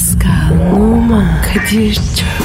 Pascal, Oman, Kadir çok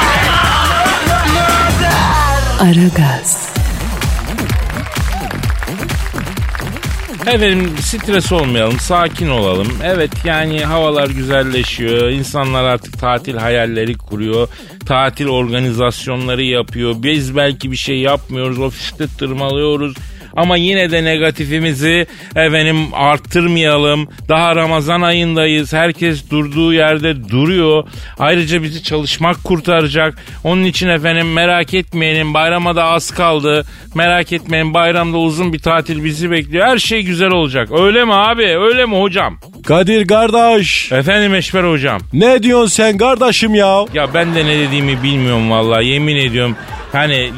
Aragaz. Efendim, stres olmayalım, sakin olalım. Evet, yani havalar güzelleşiyor. İnsanlar artık tatil hayalleri kuruyor. Tatil organizasyonları yapıyor. Biz belki bir şey yapmıyoruz, ofiste tırmalıyoruz. Ama yine de negatifimizi arttırmayalım. Daha Ramazan ayındayız. Herkes durduğu yerde duruyor. Ayrıca bizi çalışmak kurtaracak. Onun için merak etmeyin. Bayrama da az kaldı. Merak etmeyin, bayramda uzun bir tatil bizi bekliyor. Her şey güzel olacak. Öyle mi abi? Öyle mi hocam? Kadir kardeş. Efendim Eşber hocam. Ne diyorsun sen kardeşim ya? Ya ben de ne dediğimi bilmiyorum vallahi. Yemin ediyorum. Hani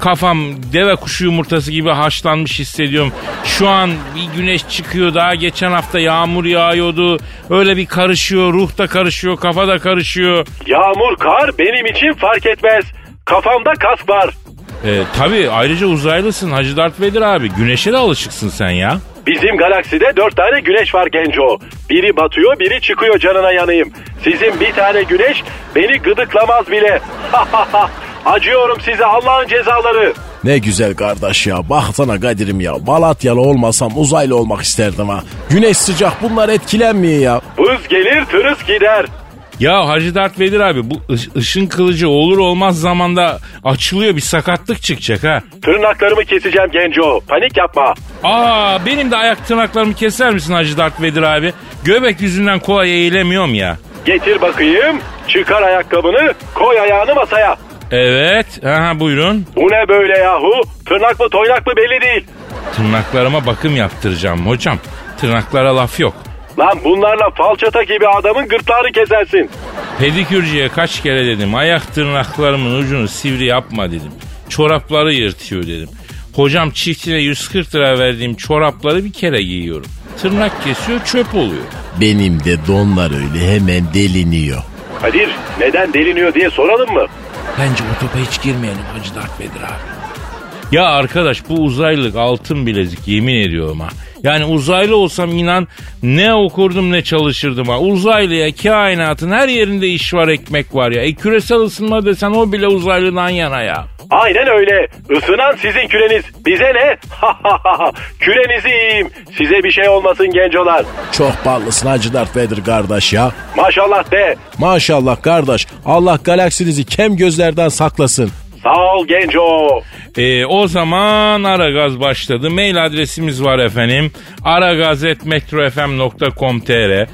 kafam deve kuşu yumurtası gibi haşlanmış hissediyorum. Şu an bir güneş çıkıyor, daha geçen hafta yağmur yağıyordu. Öyle bir karışıyor, ruh da karışıyor, kafa da karışıyor. Yağmur, kar benim için fark etmez. Kafamda kask var. Tabii ayrıca uzaylısın Hacı Darth Vader abi. Güneşe de alışıksın sen ya. Bizim galakside 4 tane güneş var Genco. Biri batıyor, biri çıkıyor, canına yanayım. Sizin bir tane güneş beni gıdıklamaz bile. Acıyorum size, Allah'ın cezaları. Ne güzel kardeş ya. Baksana Kadir'im ya. Malatyalı olmasam uzaylı olmak isterdim ha. Güneş sıcak, bunlar etkilenmiyor ya. Buz gelir, tırıs gider. Ya Hacı Darth Vader abi, bu ışın kılıcı olur olmaz zamanda açılıyor, bir sakatlık çıkacak ha. Tırnaklarımı keseceğim Genco, panik yapma. Aa, benim de ayak tırnaklarımı keser misin Hacı Darth Vader abi? Göbek yüzünden kolay eğilemiyorum ya. Getir bakayım, çıkar ayakkabını, koy ayağını masaya. Evet, aha, buyurun. Bu ne böyle yahu? Tırnak mı toynak mı belli değil. Tırnaklarıma bakım yaptıracağım hocam. Tırnaklara laf yok. Lan bunlarla falçata gibi adamın gırtlağını kesersin. Pedikürcüye kaç kere dedim, ayak tırnaklarımın ucunu sivri yapma dedim. Çorapları yırtıyor dedim. Hocam çiftine 140 lira verdiğim çorapları bir kere giyiyorum. Tırnak kesiyor, çöp oluyor. Benim de donlar öyle hemen deliniyor. Kadir, neden deliniyor diye soralım mı? Bence o topa hiç girmeyelim Hacı Darth Vader abi. Ya arkadaş, bu uzaylılık altın bilezik, yemin ediyorum ha. Yani uzaylı olsam inan ne okurdum ne çalışırdım ha. Uzaylıya kainatın her yerinde iş var, ekmek var ya. Küresel ısınma desen o bile uzaylıdan yana ya. Aynen öyle. Isınan sizin küreniz. Bize ne? Kürenizi yiyeyim. Size bir şey olmasın gencolar. Çok ballısın Hacı Darth Vader kardeş ya. Maşallah de. Maşallah kardeş. Allah galaksinizi kem gözlerden saklasın. Sağ ol Genco. O zaman Aragaz başladı. Mail adresimiz var efendim. aragaz@metrofm.com.tr.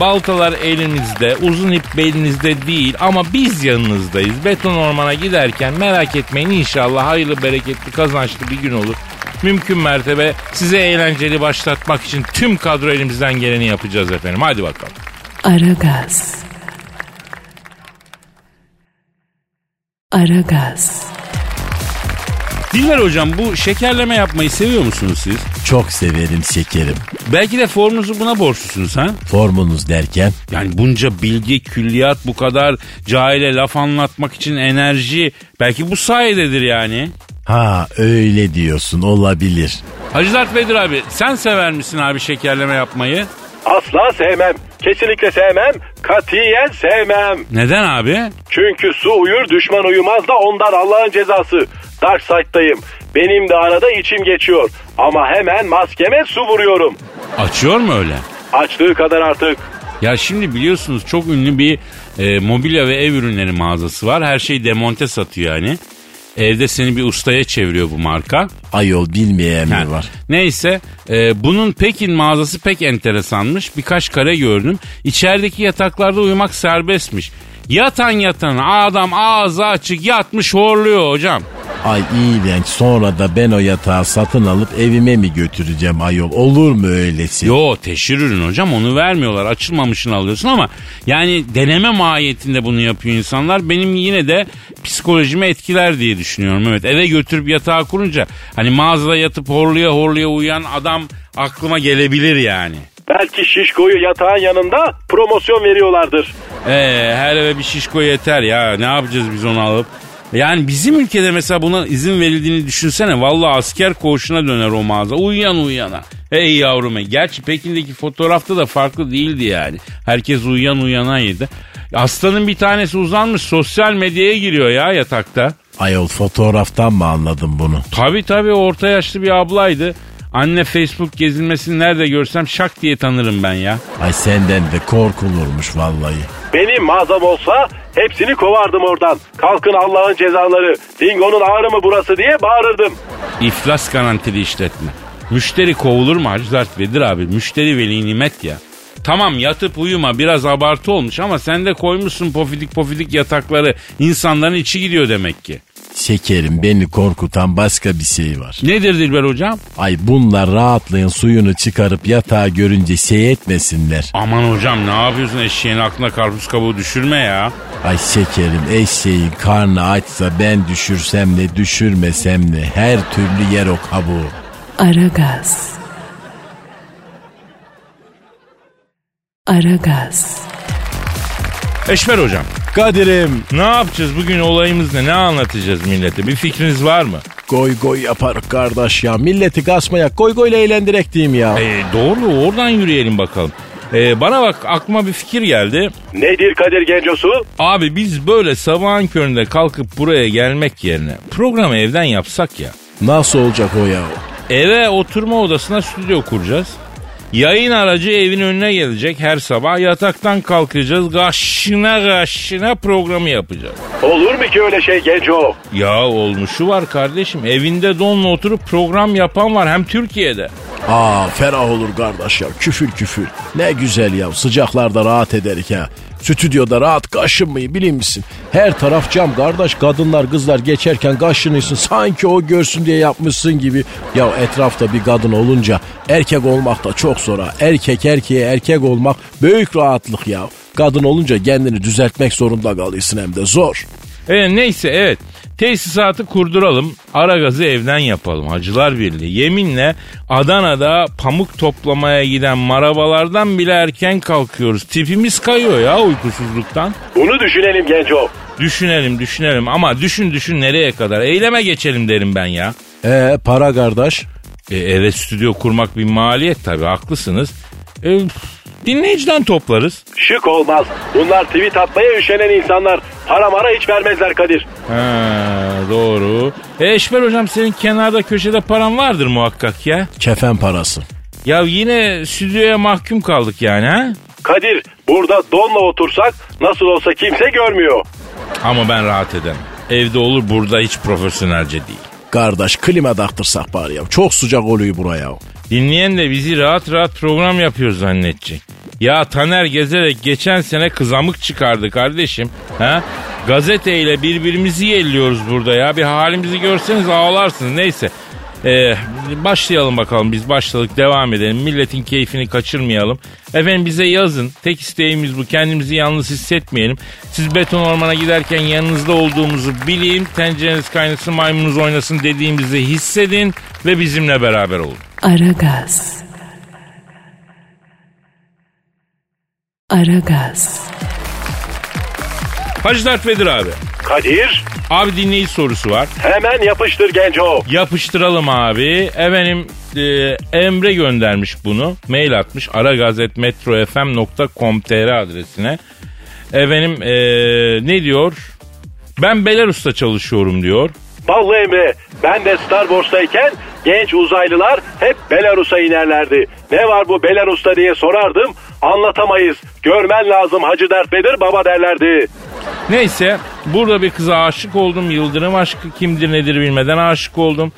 Baltalar elimizde, uzun ip belinizde değil ama biz yanınızdayız. Beton ormana giderken merak etmeyin, inşallah hayırlı bereketli kazançlı bir gün olur. Mümkün mertebe size eğlenceli başlatmak için tüm kadro elimizden geleni yapacağız efendim. Hadi bakalım. Aragaz. Aragaz. Dilber hocam, bu şekerleme yapmayı seviyor musunuz siz? Çok severim şekerim. Belki de formunuzu buna borçlusunuz ha? Formunuz derken? Yani bunca bilgi, külliyat, bu kadar cahile laf anlatmak için enerji. Belki bu sayededir yani. Ha, öyle diyorsun, olabilir. Hacı Darth Vader abi, sen sever misin abi şekerleme yapmayı? Asla sevmem. Kesinlikle sevmem. Katiyen sevmem. Neden abi? Çünkü su uyur düşman uyumaz da ondan, Allah'ın cezası. Dark side'dayım. Benim de arada içim geçiyor. Ama hemen maskeme su vuruyorum. Açıyor mu öyle? Açtığı kadar artık. Ya şimdi biliyorsunuz çok ünlü bir mobilya ve ev ürünleri mağazası var. Her şeyi demonte satıyor yani. Evde seni bir ustaya çeviriyor bu marka. Ayol, bilmeyen mi var? Neyse, bunun Pekin mağazası pek enteresanmış. Birkaç kare gördüm. İçerideki yataklarda uyumak serbestmiş. Yatan adam ağzı açık yatmış horluyor hocam. Ay iğrenç, sonra da ben o yatağı satın alıp evime mi götüreceğim ayol, olur mu öylesi? Yo, teşhir ürün hocam, onu vermiyorlar, açılmamışını alıyorsun ama yani deneme mahiyetinde bunu yapıyor insanlar. Benim yine de psikolojime etkiler diye düşünüyorum. Evet, eve götürüp yatağa kurunca hani mağazada yatıp horluya horluya uyuyan adam aklıma gelebilir yani. Belki şişkoyu yatağın yanında promosyon veriyorlardır. Her eve bir şişko yeter ya, ne yapacağız biz onu alıp? Yani bizim ülkede mesela buna izin verildiğini düşünsene. Vallahi asker koğuşuna döner o mağaza. Uyuyan uyuyana. Hey yavrum hey. Gerçi Pekin'deki fotoğrafta da farklı değildi yani. Herkes uyuyan uyuyana yedi. Aslanın bir tanesi uzanmış sosyal medyaya giriyor ya yatakta. Ayol, fotoğraftan mı anladın bunu? Tabii, orta yaşlı bir ablaydı. Anne, Facebook gezilmesini nerede görsem şak diye tanırım ben ya. Ay, senden de korkulurmuş vallahi. Benim mağazam olsa hepsini kovardım oradan. Kalkın Allah'ın cezaları, dingonun ağrı mı burası diye bağırırdım. İflas garantili işletme. Müşteri kovulur mu Hacı Dert Vedir abi? Müşteri veli nimet ya. Tamam, yatıp uyuma biraz abartı olmuş ama sen de koymuşsun pofidik yatakları. İnsanların içi gidiyor demek ki. Şekerim, beni korkutan başka bir şey var. Nedir Dilber hocam? Ay, bunlar rahatlığın suyunu çıkarıp yatağı görünce şey etmesinler. Aman hocam, ne yapıyorsun, eşeğin aklına karpuz kabuğu düşürme ya. Ay şekerim, eşeğin karnı açsa ben düşürsem de düşürmesem de her türlü yer o kabuğu. Aragaz. Aragaz. Eşmer hocam. Kadir'im. Ne yapacağız bugün, olayımız ne? Ne anlatacağız millete? Bir fikriniz var mı? Goy goy yaparık kardeş ya. Milleti kasmaya goy goyla eğlendirek diyeyim ya. Doğru, oradan yürüyelim bakalım. Bana bak, aklıma bir fikir geldi. Nedir Kadir Gencosu? Abi biz böyle sabahın köründe kalkıp buraya gelmek yerine programı evden yapsak ya. Nasıl olacak o ya? Eve oturma odasına stüdyo kuracağız. Yayın aracı evin önüne gelecek her sabah, yataktan kalkacağız, karşına programı yapacağız. Olur mu ki öyle şey Genco? Ya olmuşu var kardeşim, evinde donla oturup program yapan var hem Türkiye'de. Aa, ferah olur kardeş ya, küfür. Ne güzel ya, sıcaklarda rahat ederik ha. Stüdyoda rahat kaşınmayı bilir misin? Her taraf cam kardeş, kadınlar kızlar geçerken kaşınıyorsun sanki o görsün diye yapmışsın gibi. Ya etrafta bir kadın olunca erkek olmak da çok zor ha. Erkek erkeğe erkek olmak büyük rahatlık ya. Kadın olunca kendini düzeltmek zorunda kalıyorsun, hem de zor. Neyse, evet. Tesisatı kurduralım, Aragaz'ı evden yapalım Hacılar Birliği. Yeminle Adana'da pamuk toplamaya giden marabalardan bile erken kalkıyoruz. Tipimiz kayıyor ya uykusuzluktan. Bunu düşünelim Genco. Düşünelim ama düşün nereye kadar, eyleme geçelim derim ben ya. Para kardeş? Eve stüdyo kurmak bir maliyet tabii, haklısınız. Dinleyiciden toplarız. Şık olmaz. Bunlar tweet atmaya üşenen insanlar. Para mara hiç vermezler Kadir. Doğru. Eşber hocam, senin kenarda köşede paran vardır muhakkak ya. Kefen parası. Ya yine stüdyoya mahkum kaldık yani ha? Kadir, burada donla otursak nasıl olsa kimse görmüyor. Ama ben rahat edemem. Evde olur, burada hiç profesyonelce değil. Kardeş, klima taktırsak bari ya. Çok sıcak oluyor buraya. Dinleyen de bizi rahat program yapıyoruz zannedecek. Ya Taner gezerek geçen sene kızamık çıkardı kardeşim. Ha? Gazeteyle birbirimizi yelliyoruz burada ya. Bir halimizi görseniz ağlarsınız. Neyse. Başlayalım bakalım, biz başladık, devam edelim, milletin keyfini kaçırmayalım. Efendim, bize yazın, tek isteğimiz bu, kendimizi yalnız hissetmeyelim. Siz beton ormana giderken yanınızda olduğumuzu bileyim, tencereniz kaynasın maymununuz oynasın dediğimizi hissedin ve bizimle beraber olun. Aragaz. Aragaz. Hacı Dert Vedir abi. Kadir. Abi, dinleyici sorusu var. Hemen yapıştır Genco. Yapıştıralım abi. Efendim, Emre göndermiş bunu. Mail atmış aragazetmetrofm.com.tr adresine. Efendim, ne diyor? Ben Belarus'ta çalışıyorum diyor. Vallahi Emre, ben de Star Wars'tayken genç uzaylılar hep Belarus'a inerlerdi. Ne var bu Belarus'ta diye sorardım. Anlatamayız. Görmen lazım Hacı Dert Vedir baba derlerdi. Neyse, burada bir kıza aşık oldum. Yıldırım aşkı kimdir nedir bilmeden aşık oldum.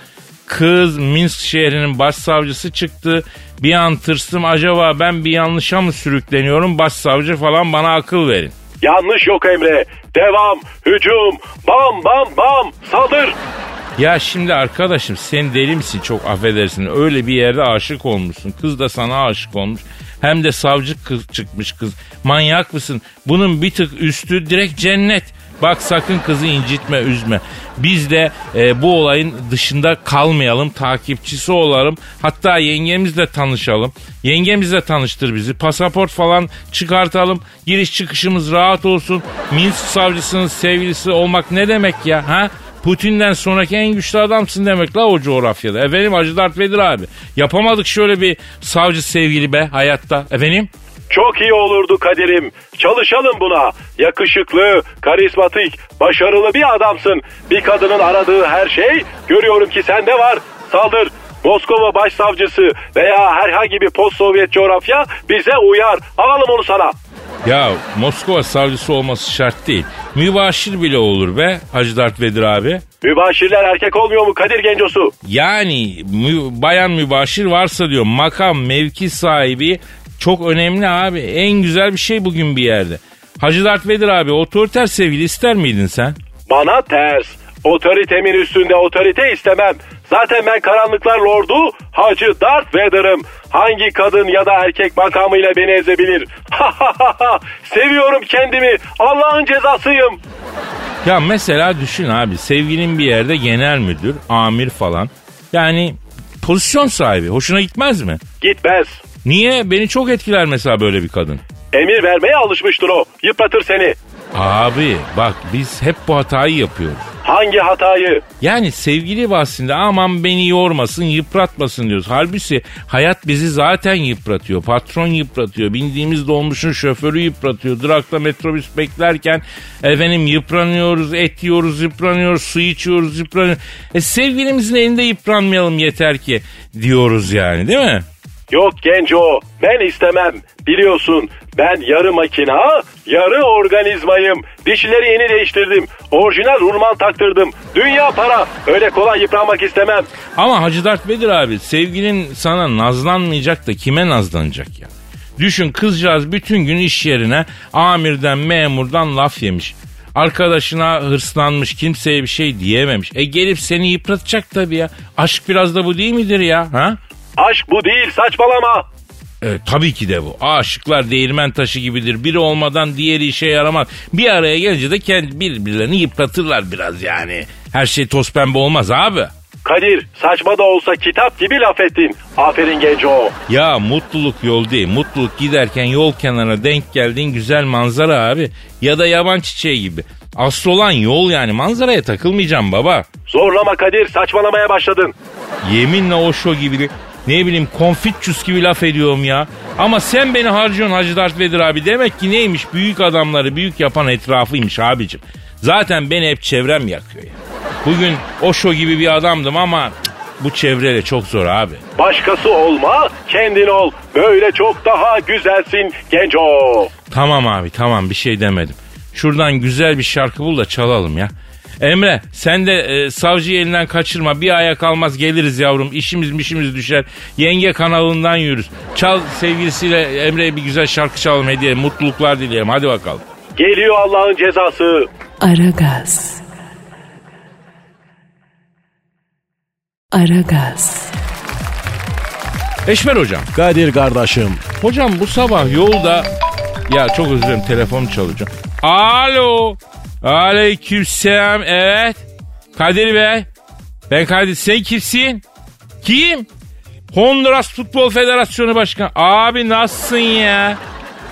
Kız Minsk şehrinin başsavcısı çıktı. Bir an tırstım, acaba ben bir yanlışa mı sürükleniyorum, başsavcı falan, bana akıl verin. Yanlış yok Emre. Devam, hücum, bam bam bam, saldır. Ya şimdi arkadaşım sen deli misin, çok affedersin, öyle bir yerde aşık olmuşsun, kız da sana aşık olmuş, hem de savcı kız çıkmış kız, manyak mısın? Bunun bir tık üstü direkt cennet. Bak sakın kızı incitme, üzme. Biz de bu olayın dışında kalmayalım, takipçisi olalım. Hatta yengemizle tanışalım. Yengemizle tanıştır bizi. Pasaport falan çıkartalım. Giriş çıkışımız rahat olsun. Minsk savcısının sevgilisi olmak ne demek ya? Ha? Putin'den sonraki en güçlü adamsın demek la o coğrafyada. Efendim Hacı Dert Vedir abi. Yapamadık şöyle bir savcı sevgili be hayatta. Efendim? Çok iyi olurdu Kadir'im. Çalışalım buna. Yakışıklı, karizmatik, başarılı bir adamsın. Bir kadının aradığı her şey görüyorum ki sende var. Saldır. Moskova Başsavcısı veya herhangi bir post-Sovyet coğrafya bize uyar. Alalım onu sana. Ya Moskova savcısı olması şart değil. Mübaşir bile olur be Hacı Dert Vedir abi. Mübaşirler erkek olmuyor mu Kadir Gencosu? Yani bayan mübaşir varsa diyor, makam, mevki sahibi çok önemli abi. En güzel bir şey bugün bir yerde. Hacı Dert Vedir abi, otoriter sevgili ister miydin sen? Bana ters. Otoritemin üstünde otorite istemem. Zaten ben karanlıklar lordu Hacı Dert Vedir'im. Hangi kadın ya da erkek makamıyla beni ezebilir? Seviyorum kendimi. Allah'ın cezasıyım. Ya mesela düşün abi. Sevgilin bir yerde genel müdür, amir falan. Yani pozisyon sahibi. Hoşuna gitmez mi? Gitmez. Niye? Beni çok etkiler mesela böyle bir kadın. Emir vermeye alışmıştır o. Yıpratır seni. Abi bak biz hep bu hatayı yapıyoruz. Hangi hatayı? Yani sevgili bahsinde aman beni yormasın, yıpratmasın diyoruz. Halbuki hayat bizi zaten yıpratıyor. Patron yıpratıyor. Bindiğimiz dolmuşun şoförü yıpratıyor. Durakta metrobüs beklerken efendim yıpranıyoruz, et yiyoruz, yıpranıyoruz, su içiyoruz, yıpranıyoruz. Sevgilimizin elinde yıpranmayalım yeter ki diyoruz yani, değil mi? Yok Genco, ben istemem. Biliyorsun ben yarı makina, yarı organizmayım. Dişleri yeni değiştirdim. Orijinal rulman taktırdım. Dünya para. Öyle kolay yıpranmak istemem. Ama Hacı Dert Vedir abi, sevgilin sana nazlanmayacak da kime nazlanacak ya? Düşün, kızcağız bütün gün iş yerine amirden memurdan laf yemiş. Arkadaşına hırslanmış, kimseye bir şey diyememiş. Gelip seni yıpratacak tabii ya. Aşk biraz da bu değil midir ya? Ha? Aşk bu değil, saçmalama. Tabii ki de bu. Aşıklar değirmen taşı gibidir. Biri olmadan diğeri işe yaramaz. Bir araya gelince de birbirlerini yıpratırlar biraz yani. Her şey toz pembe olmaz abi. Kadir, saçma da olsa kitap gibi laf ettin. Aferin Genco. Ya mutluluk yol değil. Mutluluk giderken yol kenarına denk geldiğin güzel manzara abi. Ya da yaban çiçeği gibi. Asıl olan yol yani. Manzaraya takılmayacağım baba. Zorlama Kadir, saçmalamaya başladın. Yeminle Osho gibi, ne bileyim Konfüçyüs gibi laf ediyorum ya. Ama sen beni harcıyorsun Hacı Dert Vedir abi. Demek ki neymiş? Büyük adamları büyük yapan etrafıymış abicim. Zaten beni hep çevrem yakıyor ya. Bugün Osho gibi bir adamdım ama bu çevreyle çok zor abi. Başkası olma, kendin ol. Böyle çok daha güzelsin Genco. Tamam abi, tamam, bir şey demedim. Şuradan güzel bir şarkı bul da çalalım ya. Emre sen de savcıyı elinden kaçırma. Bir ayak almaz geliriz yavrum. İşimiz düşer. Yenge kanalından yürürüz. Çal sevgilisiyle Emre'ye bir güzel şarkı çalalım, hediye. Mutluluklar dileyelim. Hadi bakalım. Geliyor Allah'ın cezası. Aragaz. Aragaz. Eşmer hocam. Kadir kardeşim. Hocam bu sabah yolda... Ya çok özür dilerim, telefon çalacağım. Alo. Aleykümselam, evet. Kadir Bey. Ben Kadir. Sen kimsin? Kim? Honduras Futbol Federasyonu Başkanı. Abi nasılsın ya?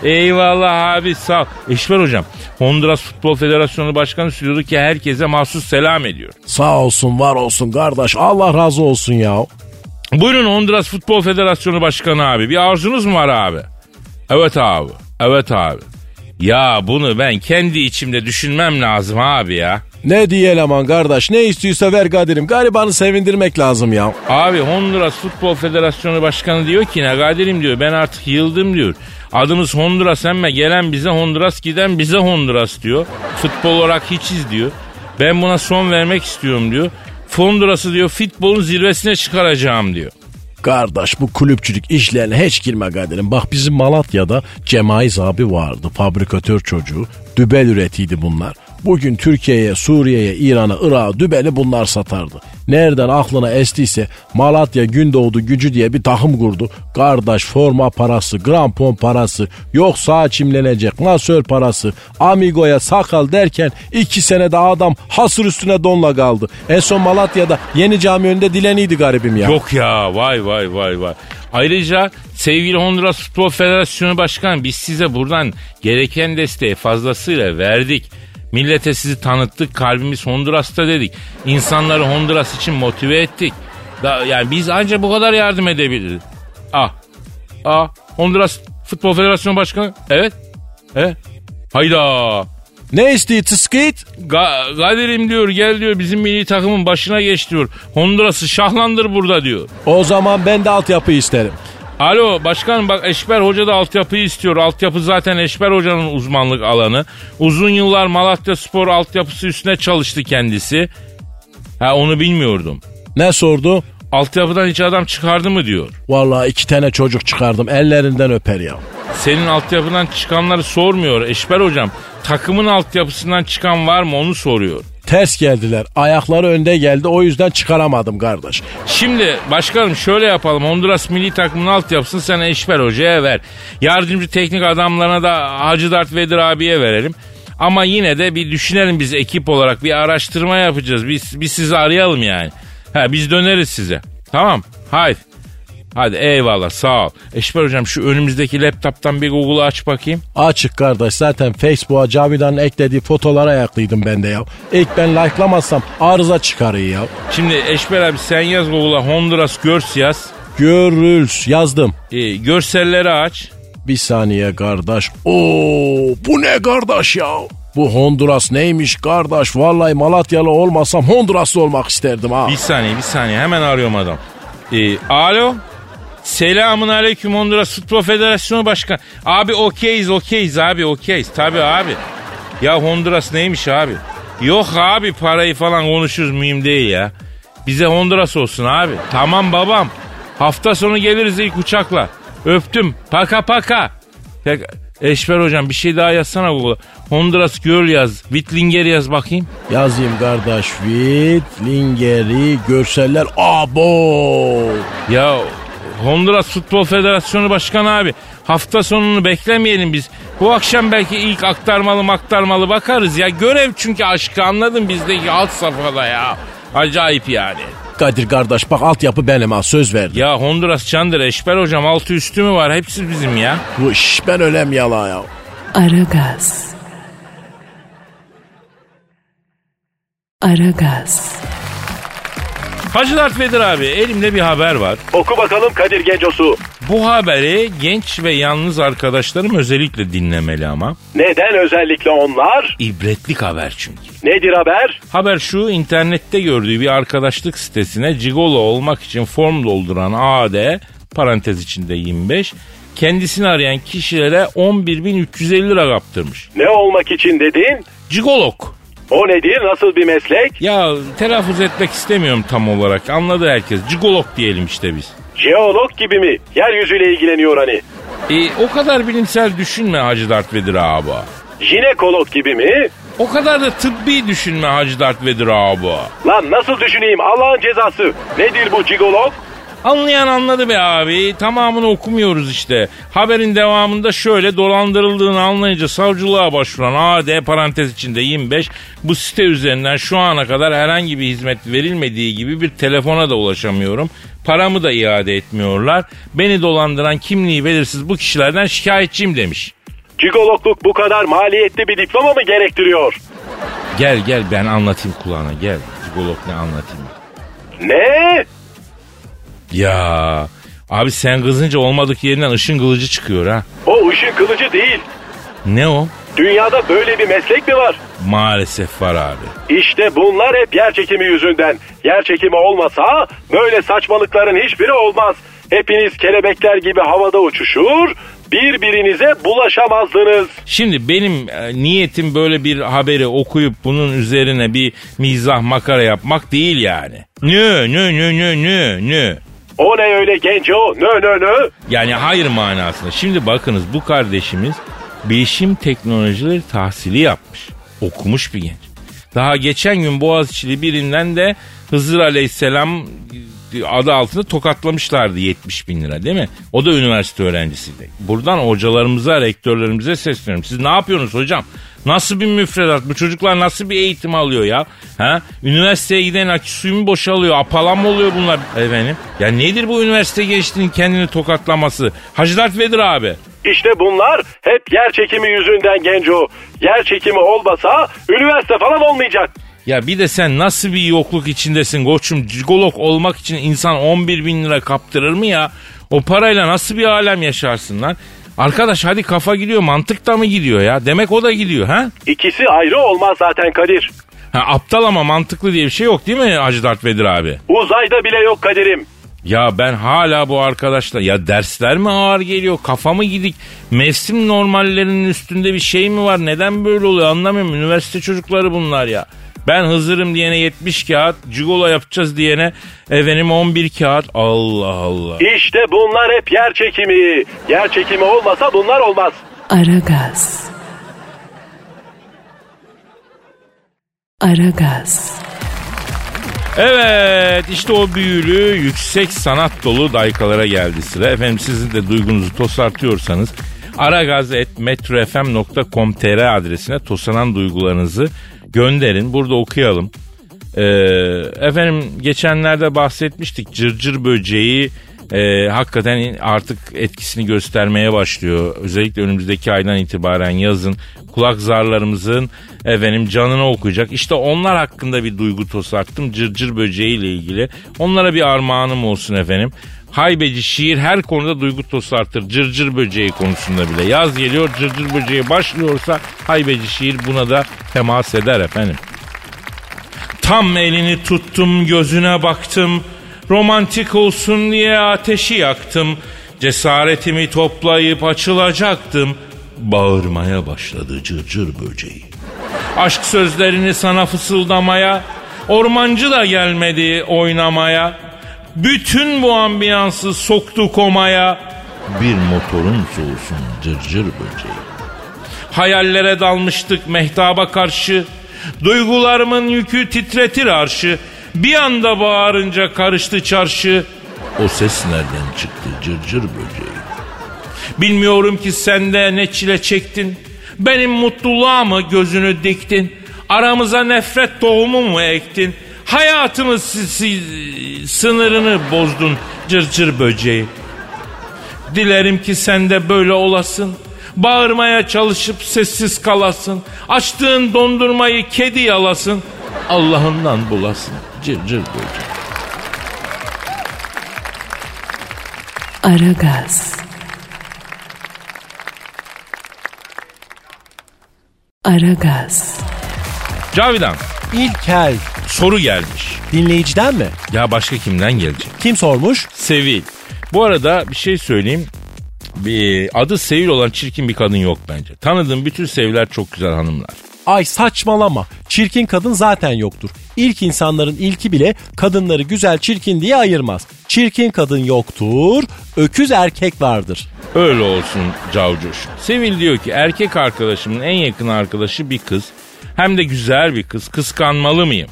Eyvallah abi, sağ ol. Eşver hocam, Honduras Futbol Federasyonu Başkanı stüdyodaki ki herkese mahsus selam ediyor. Sağ olsun, var olsun kardeş. Allah razı olsun ya. Buyurun Honduras Futbol Federasyonu Başkanı abi. Bir arzunuz mu var abi? Evet abi. Evet abi. Ya bunu ben kendi içimde düşünmem lazım abi ya. Ne diyelim an kardeş, ne istiyorsa ver Kadir'im. Garibanı sevindirmek lazım ya. Abi Honduras Futbol Federasyonu Başkanı diyor ki ne Kadir'im diyor, ben artık yıldım diyor. Adımız Honduras, ama gelen bize Honduras, giden bize Honduras diyor. Futbol olarak hiçiz diyor. Ben buna son vermek istiyorum diyor. Honduras'ı diyor futbolun zirvesine çıkaracağım diyor. Kardeş bu kulüpçülük işlerine hiç girme Kadir'im. Bak bizim Malatya'da Cemaiz abi vardı, fabrikatör çocuğu. Dübel üretiydi bunlar. Bugün Türkiye'ye, Suriye'ye, İran'a, Irak'a dübeli bunlar satardı. Nereden aklına estiyse Malatya Gündoğdu Gücü diye bir takım kurdu. Kardeş forma parası, grampon parası, yok sağa çimlenecek masör parası, Amigo'ya sakal derken 2 senede adam hasır üstüne donla kaldı. En son Malatya'da Yeni Cami önünde dileniydi garibim ya. Yok ya, vay vay vay vay. Ayrıca sevgili Honduras Futbol Federasyonu Başkanı, biz size buradan gereken desteği fazlasıyla verdik. Millete sizi tanıttık, kalbimiz Honduras'ta dedik. İnsanları Honduras için motive ettik. Yani biz ancak bu kadar yardım edebiliriz. Honduras Futbol Federasyonu Başkanı. Evet. Hayda. Ne istiyor tıskit? Kadir'im diyor, gel diyor bizim milli takımın başına geç diyor. Honduras'ı şahlandır burada diyor. O zaman ben de altyapı isterim. Alo başkanım, bak Eşber Hoca da altyapıyı istiyor. Altyapı zaten Eşber Hoca'nın uzmanlık alanı. Uzun yıllar Malatya Spor altyapısı üstüne çalıştı kendisi. Onu bilmiyordum. Ne sordu? Altyapıdan hiç adam çıkardı mı diyor. Vallahi 2 tane çocuk çıkardım, ellerinden öper ya. Senin altyapıdan çıkanları sormuyor Eşber Hocam. Takımın altyapısından çıkan var mı onu soruyor. Ters geldiler. Ayakları önde geldi. O yüzden çıkaramadım kardeş. Şimdi başkanım şöyle yapalım. Honduras milli takımının altyapısını sen Eşber Hoca'ya ver. Yardımcı teknik adamlarına da Hacı Darth Vader abiye verelim. Ama yine de bir düşünelim, biz ekip olarak bir araştırma yapacağız. Biz sizi arayalım yani. Biz döneriz size. Tamam. Hadi eyvallah, sağ ol. Eşber Hocam şu önümüzdeki laptop'tan bir Google'ı aç bakayım. Açık kardeş, zaten Facebook'a Cavidan'ın eklediği fotolara ayaklıydım ben de ya. İlk ben like'lamazsam arıza çıkarıyor ya. Şimdi Eşber abi sen yaz Google'a Honduras Görs yaz. Görüls yazdım. Görselleri aç. Bir saniye kardeş. Oo, bu ne kardeş ya? Bu Honduras neymiş kardeş? Vallahi Malatyalı olmasam Honduraslı olmak isterdim ha. Bir saniye hemen arıyorum adam. Alo. Selamun aleyküm Honduras Futbol Federasyonu Başkanı. Abi okeyiz. Tabii abi. Ya Honduras neymiş abi? Yok abi, parayı falan konuşuruz, mühim değil ya. Bize Honduras olsun abi. Tamam babam. Hafta sonu geliriz ilk uçakla. Öptüm. Paka. Eşber Hocam bir şey daha yazsana Google'a. Honduras Göl yaz. Wittlinger'i yaz bakayım. Yazayım kardeş. Wittlinger'i görseller. Abo! Ya Honduras Futbol Federasyonu Başkanı abi, hafta sonunu beklemeyelim biz. Bu akşam belki ilk aktarmalı bakarız ya. Görev çünkü aşkı, anladın, bizdeki alt safhada ya. Acayip yani. Kadir kardeş bak, altyapı benim ha, söz verdim. Ya Honduras Çandır, Eşber Hocam altı üstü mü var, hepsi bizim ya. Bu iş ben ölem yala ya. Aragaz. Hacı Darth Vader abi, elimde bir haber var. Oku bakalım Kadir Gencosu. Bu haberi genç ve yalnız arkadaşlarım özellikle dinlemeli ama. Neden özellikle onlar? İbretlik haber çünkü. Nedir haber? Haber şu: internette gördüğü bir arkadaşlık sitesine Cigolo olmak için form dolduran AD, parantez içinde 25, kendisini arayan kişilere 11.350 lira kaptırmış. Ne olmak için dedin? Cigolog. O nedir? Nasıl bir meslek? Ya telaffuz etmek istemiyorum tam olarak. Anladı herkes. Cigolog diyelim işte biz. Jeolog gibi mi? Yeryüzüyle ilgileniyor hani. O kadar bilimsel düşünme Hacı Darth Vader abi. Jinekolog gibi mi? O kadar da tıbbi düşünme Hacı Darth Vader abi. Lan nasıl düşüneyim? Allah'ın cezası. Nedir bu cigolog? Anlayan anladı be abi. Tamamını okumuyoruz işte. Haberin devamında şöyle: dolandırıldığını anlayınca savcılığa başvuran AD, parantez içinde 25, bu site üzerinden şu ana kadar herhangi bir hizmet verilmediği gibi bir telefona da ulaşamıyorum. Paramı da iade etmiyorlar. Beni dolandıran kimliği belirsiz bu kişilerden şikayetçiyim demiş. Cigologluk bu kadar maliyetli bir diploma mı gerektiriyor? Gel ben anlatayım kulağına, gel. Cigolog ne anlatayım? Ne? Ya abi sen kızınca olmadık yerinden ışın kılıcı çıkıyor ha. O ışın kılıcı değil. Ne o? Dünyada böyle bir meslek mi var? Maalesef var abi. İşte bunlar hep yer çekimi yüzünden. Yer çekimi olmasa böyle saçmalıkların hiçbiri olmaz. Hepiniz kelebekler gibi havada uçuşur, birbirinize bulaşamazdınız. Şimdi benim niyetim böyle bir haberi okuyup bunun üzerine bir mizah makara yapmak değil yani. Nö. O ne öyle genco? Nö. Yani hayır manasında. Şimdi bakınız, bu kardeşimiz bilişim teknolojileri tahsili yapmış. Okumuş bir genç. Daha geçen gün Boğaziçi'li birinden de Hızır Aleyhisselam adı altında tokatlamışlardı 70.000 lira değil mi? O da üniversite öğrencisiydi. Buradan hocalarımıza, rektörlerimize sesleniyorum. Siz ne yapıyorsunuz hocam? Nasıl bir müfredat? Bu çocuklar nasıl bir eğitim alıyor ya? Ha? Üniversiteye giden akü suyu mu boşalıyor? Apalan mı oluyor bunlar? Efendim? Ya nedir bu üniversite gençliğinin kendini tokatlaması? Hacı Dert Vedir abi. İşte bunlar hep yer çekimi yüzünden Genco. Yer çekimi olmasa üniversite falan olmayacak. Ya bir de sen nasıl bir yokluk içindesin koçum? Psikolog olmak için insan 11.000 lira kaptırır mı ya? O parayla nasıl bir alem yaşarsın lan? Arkadaş hadi kafa gidiyor, mantık da mı gidiyor ya? Demek o da gidiyor ha? İkisi ayrı olmaz zaten Kadir. Ha, aptal ama mantıklı diye bir şey yok değil mi Hacı Dert Vedir abi? Uzayda bile yok Kadir'im. Ya ben hala bu arkadaşla ya dersler mi ağır geliyor, kafa mı gidik, mevsim normallerinin üstünde bir şey mi var, neden böyle oluyor anlamıyorum. Üniversite çocukları bunlar ya. Ben Hızır'ım diyene 70 kağıt, cigolo yapacağız diyene efendim 11 kağıt. Allah Allah. İşte bunlar hep yer çekimi. Yer çekimi olmasa bunlar olmaz. Aragaz. Aragaz. Evet işte o büyülü yüksek sanat dolu daykalara geldi sıra. Efendim sizin de duygunuzu tosartıyorsanız aragaz@metrofm.com.tr adresine tosanan duygularınızı gönderin. Burada okuyalım. Efendim geçenlerde bahsetmiştik cırcır böceği hakikaten artık etkisini göstermeye başlıyor. Özellikle önümüzdeki aydan itibaren yazın kulak zarlarımızın efendim canını okuyacak. İşte onlar hakkında bir duygu tosarttım cırcır böceğiyle ilgili. Onlara bir armağanım olsun efendim. Haybeci şiir her konuda duygu tosartır. Cırcır böceği konusunda bile. Yaz geliyor cırcır böceği başlıyorsa haybeci şiir buna da temas eder efendim. Tam elini tuttum gözüne baktım. Romantik olsun diye ateşi yaktım. Cesaretimi toplayıp açılacaktım. Bağırmaya başladı cırcır böceği. Aşk sözlerini sana fısıldamaya. Ormancı da gelmedi oynamaya. Bütün bu ambiyansı soktu komaya. Bir motorun soğusun cırcır böceği. Hayallere dalmıştık mehtaba karşı. Duygularımın yükü titretir arşı. Bir anda bağırınca karıştı çarşı. O ses nereden çıktı cırcır böceği? Bilmiyorum ki sen de ne çile çektin. Benim mutluluğa mı gözünü diktin? Aramıza nefret tohumu mu ektin? Hayatımın sınırını bozdun cırcır böceği. Dilerim ki sen de böyle olasın. Bağırmaya çalışıp sessiz kalasın. Açtığın dondurmayı kedi yalasın. Allah'ından bulasın cırcır böceği. Aragaz. Aragaz. Cavidan. İlkel. Soru gelmiş. Dinleyiciden mi? Ya başka kimden gelecek? Kim sormuş? Sevil. Bu arada bir şey söyleyeyim. Adı Sevil olan çirkin bir kadın yok bence. Tanıdığım bütün Seviler çok güzel hanımlar. Ay saçmalama. Çirkin kadın zaten yoktur. İlk insanların ilki bile kadınları güzel çirkin diye ayırmaz. Çirkin kadın yoktur, öküz erkek vardır. Öyle olsun Cavcoş. Sevil diyor ki erkek arkadaşımın en yakın arkadaşı bir kız. Hem de güzel bir kız. Kıskanmalı mıyım?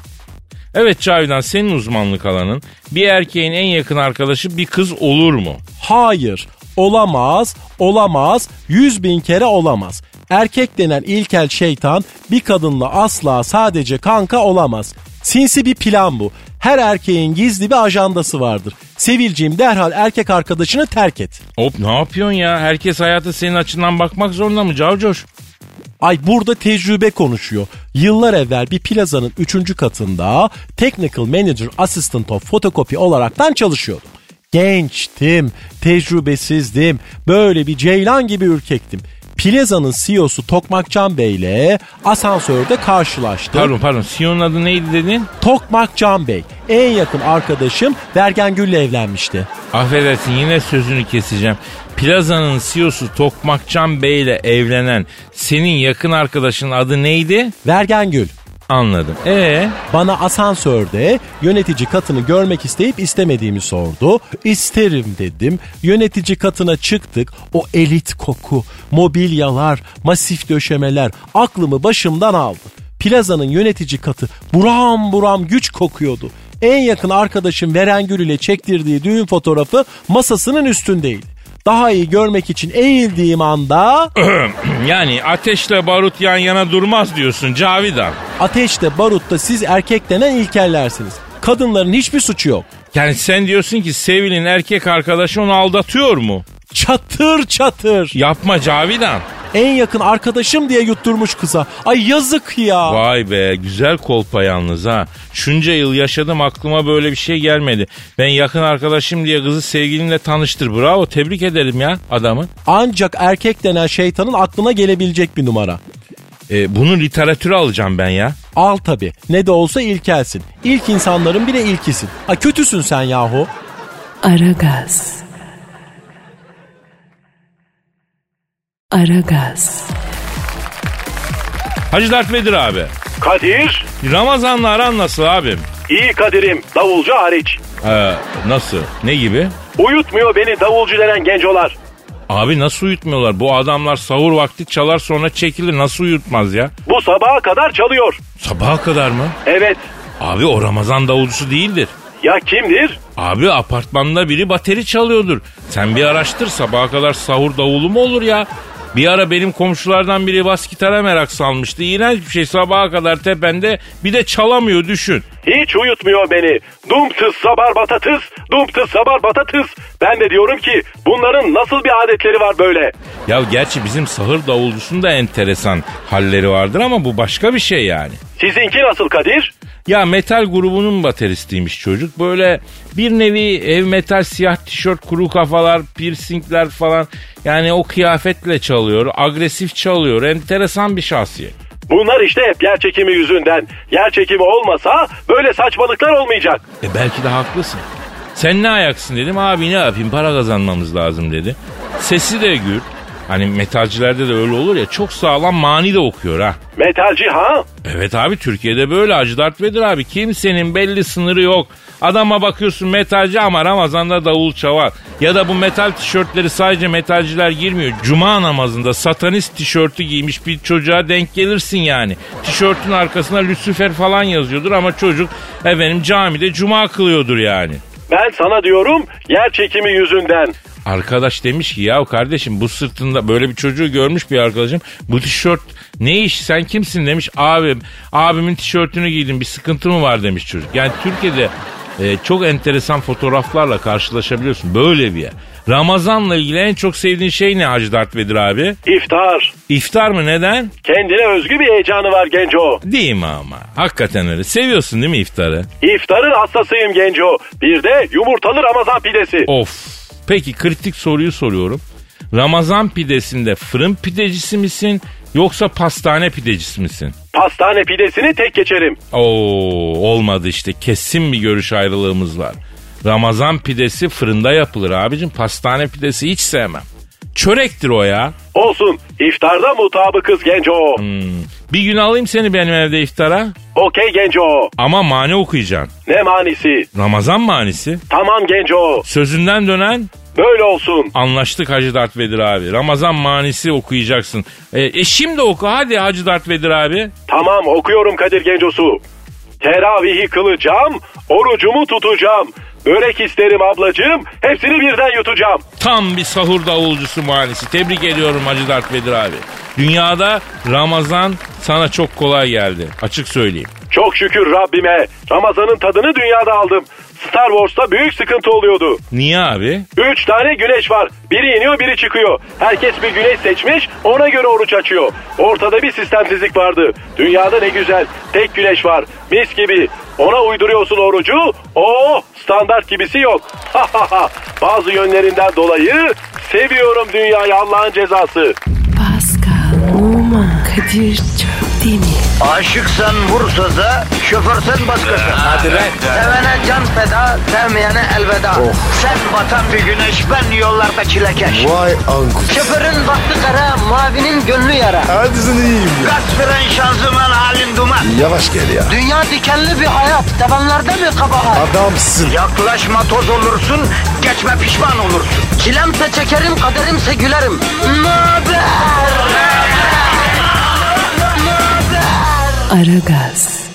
Evet Cavidan senin uzmanlık alanın. Bir erkeğin en yakın arkadaşı bir kız olur mu? Hayır. Olamaz, olamaz, 100.000 kere olamaz. Erkek denen ilkel şeytan bir kadınla asla sadece kanka olamaz. Sinsi bir plan bu. Her erkeğin gizli bir ajandası vardır. Sevilciğim derhal erkek arkadaşını terk et. Hop ne yapıyorsun ya? Herkes hayata senin açından bakmak zorunda mı Cavcoş? Ay burada tecrübe konuşuyor. Yıllar evvel bir plazanın 3. katında Technical Manager Assistant of Photocopy olaraktan çalışıyordum. Gençtim, tecrübesizdim, böyle bir ceylan gibi ürkektim. Plaza'nın CEO'su Tokmakcan Bey'le asansörde karşılaştık. Pardon, CEO'nun adı neydi dedin? Tokmakcan Bey. En yakın arkadaşım Vergengül'le evlenmişti. Affedersin yine sözünü keseceğim. Plaza'nın CEO'su Tokmakcan Bey'le evlenen senin yakın arkadaşının adı neydi? Vergengül. Anladım. Bana asansörde yönetici katını görmek isteyip istemediğimi sordu. İsterim dedim. Yönetici katına çıktık. O elit koku, mobilyalar, masif döşemeler aklımı başımdan aldı. Plazanın yönetici katı buram buram güç kokuyordu. en yakın arkadaşım Verengül ile çektirdiği düğün fotoğrafı masasının üstündeydi. Daha iyi görmek için eğildiğim anda... Yani ateşle barut yan yana durmaz diyorsun Cavidan. Ateşte barutta siz erkek denen ilkellersiniz. Kadınların hiçbir suçu yok. Yani sen diyorsun ki Sevil'in erkek arkadaşı onu aldatıyor mu? Çatır çatır. Yapma Cavidan. En yakın arkadaşım diye yutturmuş kıza. Ay yazık ya. Vay be, güzel kolpa yalnız ha. Şunca yıl yaşadım, aklıma böyle bir şey gelmedi. Ben yakın arkadaşım diye kızı sevgilimle tanıştır. Bravo, tebrik ederim ya adamı. Ancak erkek denen şeytanın aklına gelebilecek bir numara. Bunu literatüre alacağım ben ya. Al tabii. Ne de olsa ilkelsin. İlk insanların bile ilkisin. Ha, kötüsün sen yahu. Aragaz. Aragaz. Hacı Dert Vedir abi. Kadir. Ramazan'la aran nasıl abim? İyi Kadir'im, davulcu hariç. Nasıl? Ne gibi? Uyutmuyor beni davulcu denen gencolar. Abi nasıl uyutmuyorlar? Bu adamlar sahur vakti çalar sonra çekilir. Nasıl uyutmaz ya? Bu sabaha kadar çalıyor. Sabaha kadar mı? Evet. Abi o Ramazan davulcusu değildir. Ya kimdir? Abi apartmanda biri bateri çalıyordur. Sen bir araştır, sabaha kadar sahur davulu mu olur ya? Bir ara benim komşulardan biri bas gitara merak salmıştı. İğrenç bir şey, sabaha kadar tepende, bir de çalamıyor, düşün. Hiç uyutmuyor beni. Dumtıs sabar batatız, dumtıs sabar batatız. Ben de diyorum ki bunların nasıl bir adetleri var böyle? Ya gerçi bizim sahır davulcusunun da enteresan halleri vardır ama bu başka bir şey yani. Sizinki nasıl Kadir? Ya metal grubunun bateristiymiş çocuk. Böyle bir nevi ev metal, siyah tişört, kuru kafalar, piercingler falan. Yani o kıyafetle çalıyor, agresif çalıyor. Enteresan bir şahsiyet. Bunlar işte hep yer çekimi yüzünden. Yer çekimi olmasa böyle saçmalıklar olmayacak. Belki de haklısın. Sen ne ayaksın dedim. Abi ne yapayım, para kazanmamız lazım dedi. Sesi de gür. Hani metalcilerde de öyle olur ya, çok sağlam mani de okuyor ha. Metalci ha? Evet abi, Türkiye'de böyle Hacı Dert Vedir abi, kimsenin belli sınırı yok. Adama bakıyorsun metalci ama Ramazan'da davul çalar. Ya da bu metal tişörtleri sadece metalciler girmiyor. Cuma namazında satanist tişörtü giymiş bir çocuğa denk gelirsin yani. Tişörtün arkasına Lucifer falan yazıyordur ama çocuk efendim camide cuma kılıyordur yani. Ben sana diyorum yer çekimi yüzünden. Arkadaş demiş ki ya kardeşim, bu sırtında böyle bir çocuğu görmüş bir arkadaşım. Bu tişört ne iş, sen kimsin demiş. Abimin tişörtünü giydim, bir sıkıntı mı var demiş çocuk. Yani Türkiye'de çok enteresan fotoğraflarla karşılaşabiliyorsun, böyle bir yer. Ramazan'la ilgili en çok sevdiğin şey ne Hacı Dert Vedir abi? İftar. İftar mı, neden? Kendine özgü bir heyecanı var Genco. Değil mi ama? Hakikaten öyle. Seviyorsun değil mi iftarı? İftarın hastasıyım Genco. Bir de yumurtalı Ramazan pidesi. Of. Peki kritik soruyu soruyorum. Ramazan pidesinde fırın pidecisi misin yoksa pastane pidecisi misin? Pastane pidesini tek geçerim. Olmadı işte, kesin bir görüş ayrılığımız var. Ramazan pidesi fırında yapılır abicim, pastane pidesi hiç sevmem. Çörektir o ya. Olsun, iftarda mutabıkız Genco. Bir gün alayım seni benim evde iftara. Okey Genco. Ama mani okuyacaksın. Ne manisi? Ramazan manisi. Tamam Genco. Sözünden dönen? Böyle olsun. Anlaştık Hacı Dert Vedir abi. Ramazan manisi okuyacaksın. Şimdi oku hadi Hacı Dert Vedir abi. Tamam, okuyorum Kadir Gencosu. Teravihi kılacağım, orucumu tutacağım. Börek isterim ablacığım, hepsini birden yutacağım. Tam bir sahur davulcusu manisi. Tebrik ediyorum Hacı Dert Vedir abi. Dünyada Ramazan sana çok kolay geldi, açık söyleyeyim. Çok şükür Rabbime. Ramazan'ın tadını dünyada aldım. Star Wars'ta büyük sıkıntı oluyordu. Niye abi? 3 tane güneş var. Biri iniyor, biri çıkıyor. Herkes bir güneş seçmiş, ona göre oruç açıyor. Ortada bir sistemsizlik vardı. Dünyada ne güzel. Tek güneş var. Mis gibi. Ona uyduruyorsun orucu. Standart gibisi yok. Bazı yönlerinden dolayı seviyorum dünyayı, Allah'ın cezası. Pascal, Oman, Kadir, Çöpdemir. Aşıksan vursa da, şoförsen başkasın. Hadi lan. Sevene can feda, sevmeyene elveda. Oh. Sen batan bir güneş, ben yollarda çilekeş. Vay anku. Şoförün baktı kara, mavinin gönlü yara. Hadi sen iyiyim ya. Kasperen şanzıman halin duman. Yavaş gel ya. Dünya dikenli bir hayat, sevenlerde mi kabahar? Adamsın. Yaklaşma toz olursun, geçme pişman olursun. Çilemse çekerim, kaderimse gülerim. Möber! Aragaz.